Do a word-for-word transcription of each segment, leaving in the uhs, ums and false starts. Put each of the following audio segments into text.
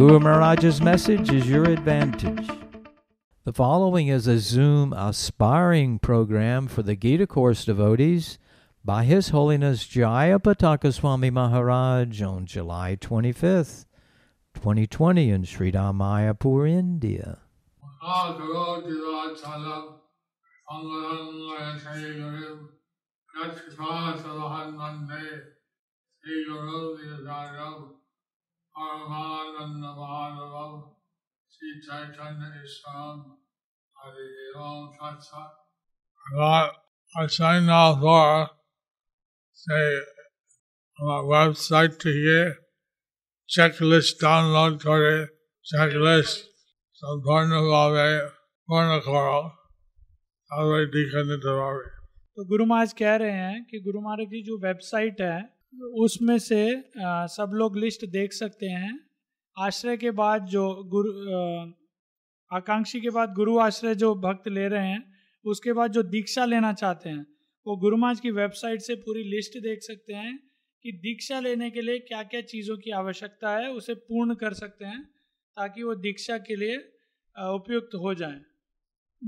Guru Maharaj's message is your advantage. The following is a Zoom aspiring program for the Gita Course devotees by His Holiness Jayapataka Swami Maharaj on July twenty-fifth, twenty twenty in Sri Mayapur, India. Well, I sign now for say our website here, checklist download for checklist. So, Guru Maharaj कह रहे हैं कि गुरु महाराज की जो website है उसमें से आ, सब लोग लिस्ट देख सकते हैं. आश्रय के बाद जो गुरु आकांक्षी के बाद गुरु आश्रय जो भक्त ले रहे हैं उसके बाद जो दीक्षा लेना चाहते हैं वो गुरु महाराज की वेबसाइट से पूरी लिस्ट देख सकते हैं कि दीक्षा लेने के लिए क्या क्या चीज़ों की आवश्यकता है, उसे पूर्ण कर सकते हैं ताकि वो दीक्षा के लिए उपयुक्त हो जाए.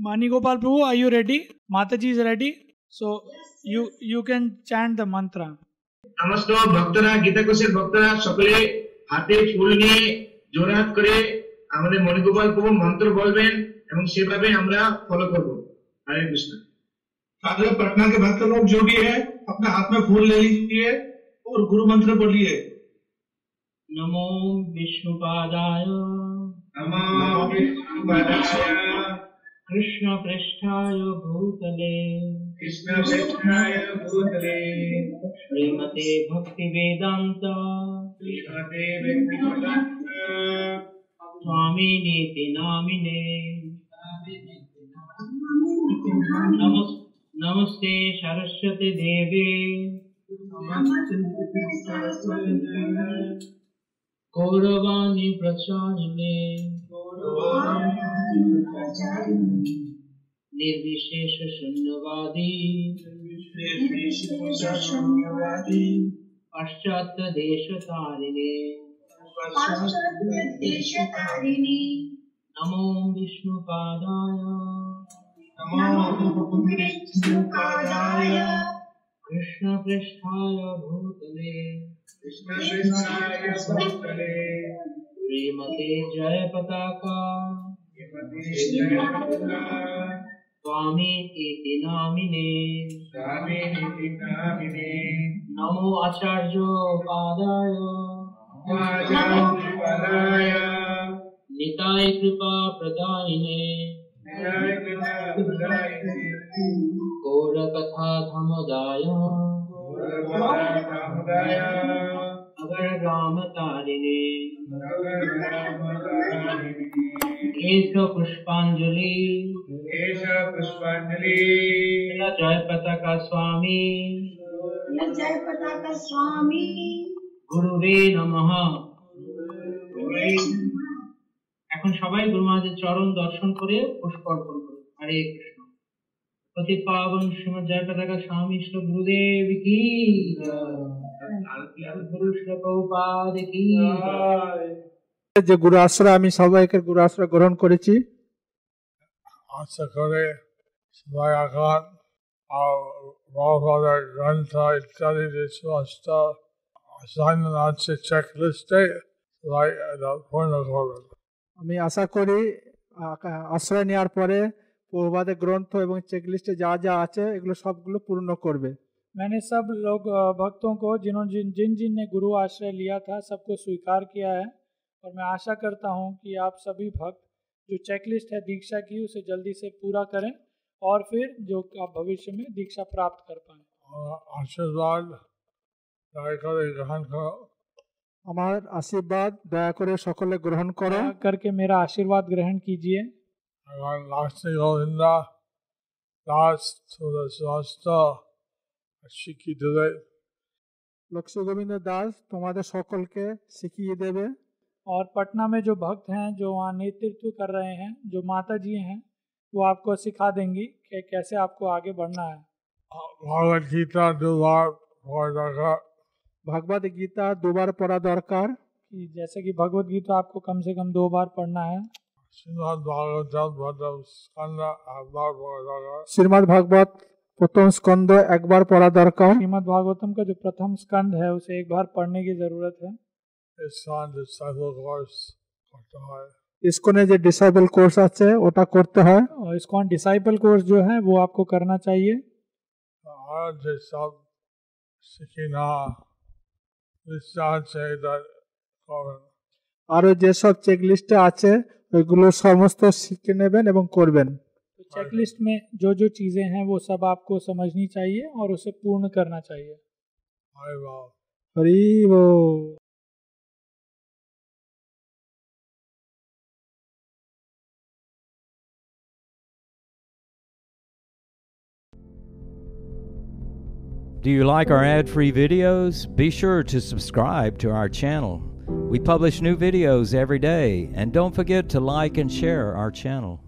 Mani Gopal Prabhu, are you ready? Mataji is ready, so you you can chant the mantra. Namaste भक्तरा, Gita course भक्तरा सकले हाथे फूल নিয়ে জোড়হাত করে আমাদের মানি গোপাল প্রভু মন্ত্র বলবেন এবং সেভাবে আমরা ফলো করব. हरे कृष्ण. सारे पटना के भक्त लोग जो भी है अपने हाथ में फूल ले लीजिए और गुरु मंत्र बोलिए. नमो विष्णुपादाय, नमो विष्णुपादाय, कृष्ण पृष्ठाय भूतले, कृष्ण पृष्ठाय भूतले, श्रीमते भक्ति वेदांत श्रीमते भक्ति वेदांत स्वामिनीति नामिने. नमस्ते सरस्वती देवी, नमस्ते सरस्वती देवी, गौरवाणी प्रचारिणे, निर्विशेष शून्यवादी, पश्चात् देश तारिणे, नमो विष्णुपादाय, कृष्ण पृष्ठाय भूतले, कृष्ण कृष्णाय भूतले, श्रीमते जयपताका स्वामी इति नामिने. नमो आचार्योपादाय, निताय कृपा प्रदायिने, गौर कथा धमोदाय, अग्रगाम तारिणे, केश पुष्पांजलि, जयपताका स्वामी, जयपताका स्वामी, गुरुवे नमः. এখন সবাই গুরু মহারাজের চরণ দর্শন করে পুষ্প অর্পণ করুন. হরে কৃষ্ণ. पति पावन श्रीमद जयपताका स्वामी श्री गुरुदेव की गुरुपाद की. যে গুরু আশ্রয় আমি সবাইকে গুরু আশ্রয় গ্রহণ করেছি আশা করে সবাই আকার আর রাভার গ্রন্থ ইত্যাদি যে সমস্ত আসাইনমেন্ট আছে চেক লিস্টে সবাই পূর্ণ করবে. আমি আশা করি আশ্রয় নেওয়ার পরে प्रभुपाद ग्रंथ एवं चेकलिस्ट जहाँ जहाँ आचे एगुलो सबगुलो पूर्ण करबे. मैंने सब लोग भक्तों को जिन्होंने जिन जिन ने गुरु आश्रय लिया था सबको स्वीकार किया है और मैं आशा करता हूँ कि आप सभी भक्त जो चेकलिस्ट है दीक्षा की उसे जल्दी से पूरा करें और फिर जो आप भविष्य में दीक्षा प्राप्त कर पाएँ. आशीर्वाद আমার আশীর্বাদ দয়া করে সকলে গ্রহণ করো करके मेरा आशीर्वाद ग्रहण कीजिए लास्ट गोविंदा लास्ट थोड़ा सास्ता শিখিয়ে দেবে लक्ष्य गोविंद दास तुम्हारे सकल के सिखिए देवे और पटना में जो भक्त हैं जो वहाँ नेतृत्व कर रहे हैं जो माता जी हैं वो आपको सिखा देंगी कि कैसे आपको आगे बढ़ना है भगवद गीता दो बार पढ़ा भगवद गीता दो बार पढ़ा दरकार कि जैसे कि भगवद गीता आपको कम से कम दो बार पढ़ना है श्रीमद् भागवत प्रथम स्कंद एक बार पढ़ा दरकार श्रीमद् भागवतम का जो प्रथम स्कंद है उसे एक बार पढ़ने की जरूरत है इसकोने जो डिसाइपल कोर्स आते हैं ओटा करते हैं और इसकोन डिसाइपल कोर्स जो है वो आपको करना चाहिए आज सब सीखना विस्तार से इधर और जो सब चेकलिस्ट आते हैं वे गुलो समस्त सीखने बन एवं कर बन चेकलिस्ट में जो जो चीजें हैं वो सब आपको समझनी चाहिए और उसे पूर्ण करना चाहिए अरे वो Do you like our ad-free videos? Be sure to subscribe to our channel. We publish new videos every day, and don't forget to like and share our channel.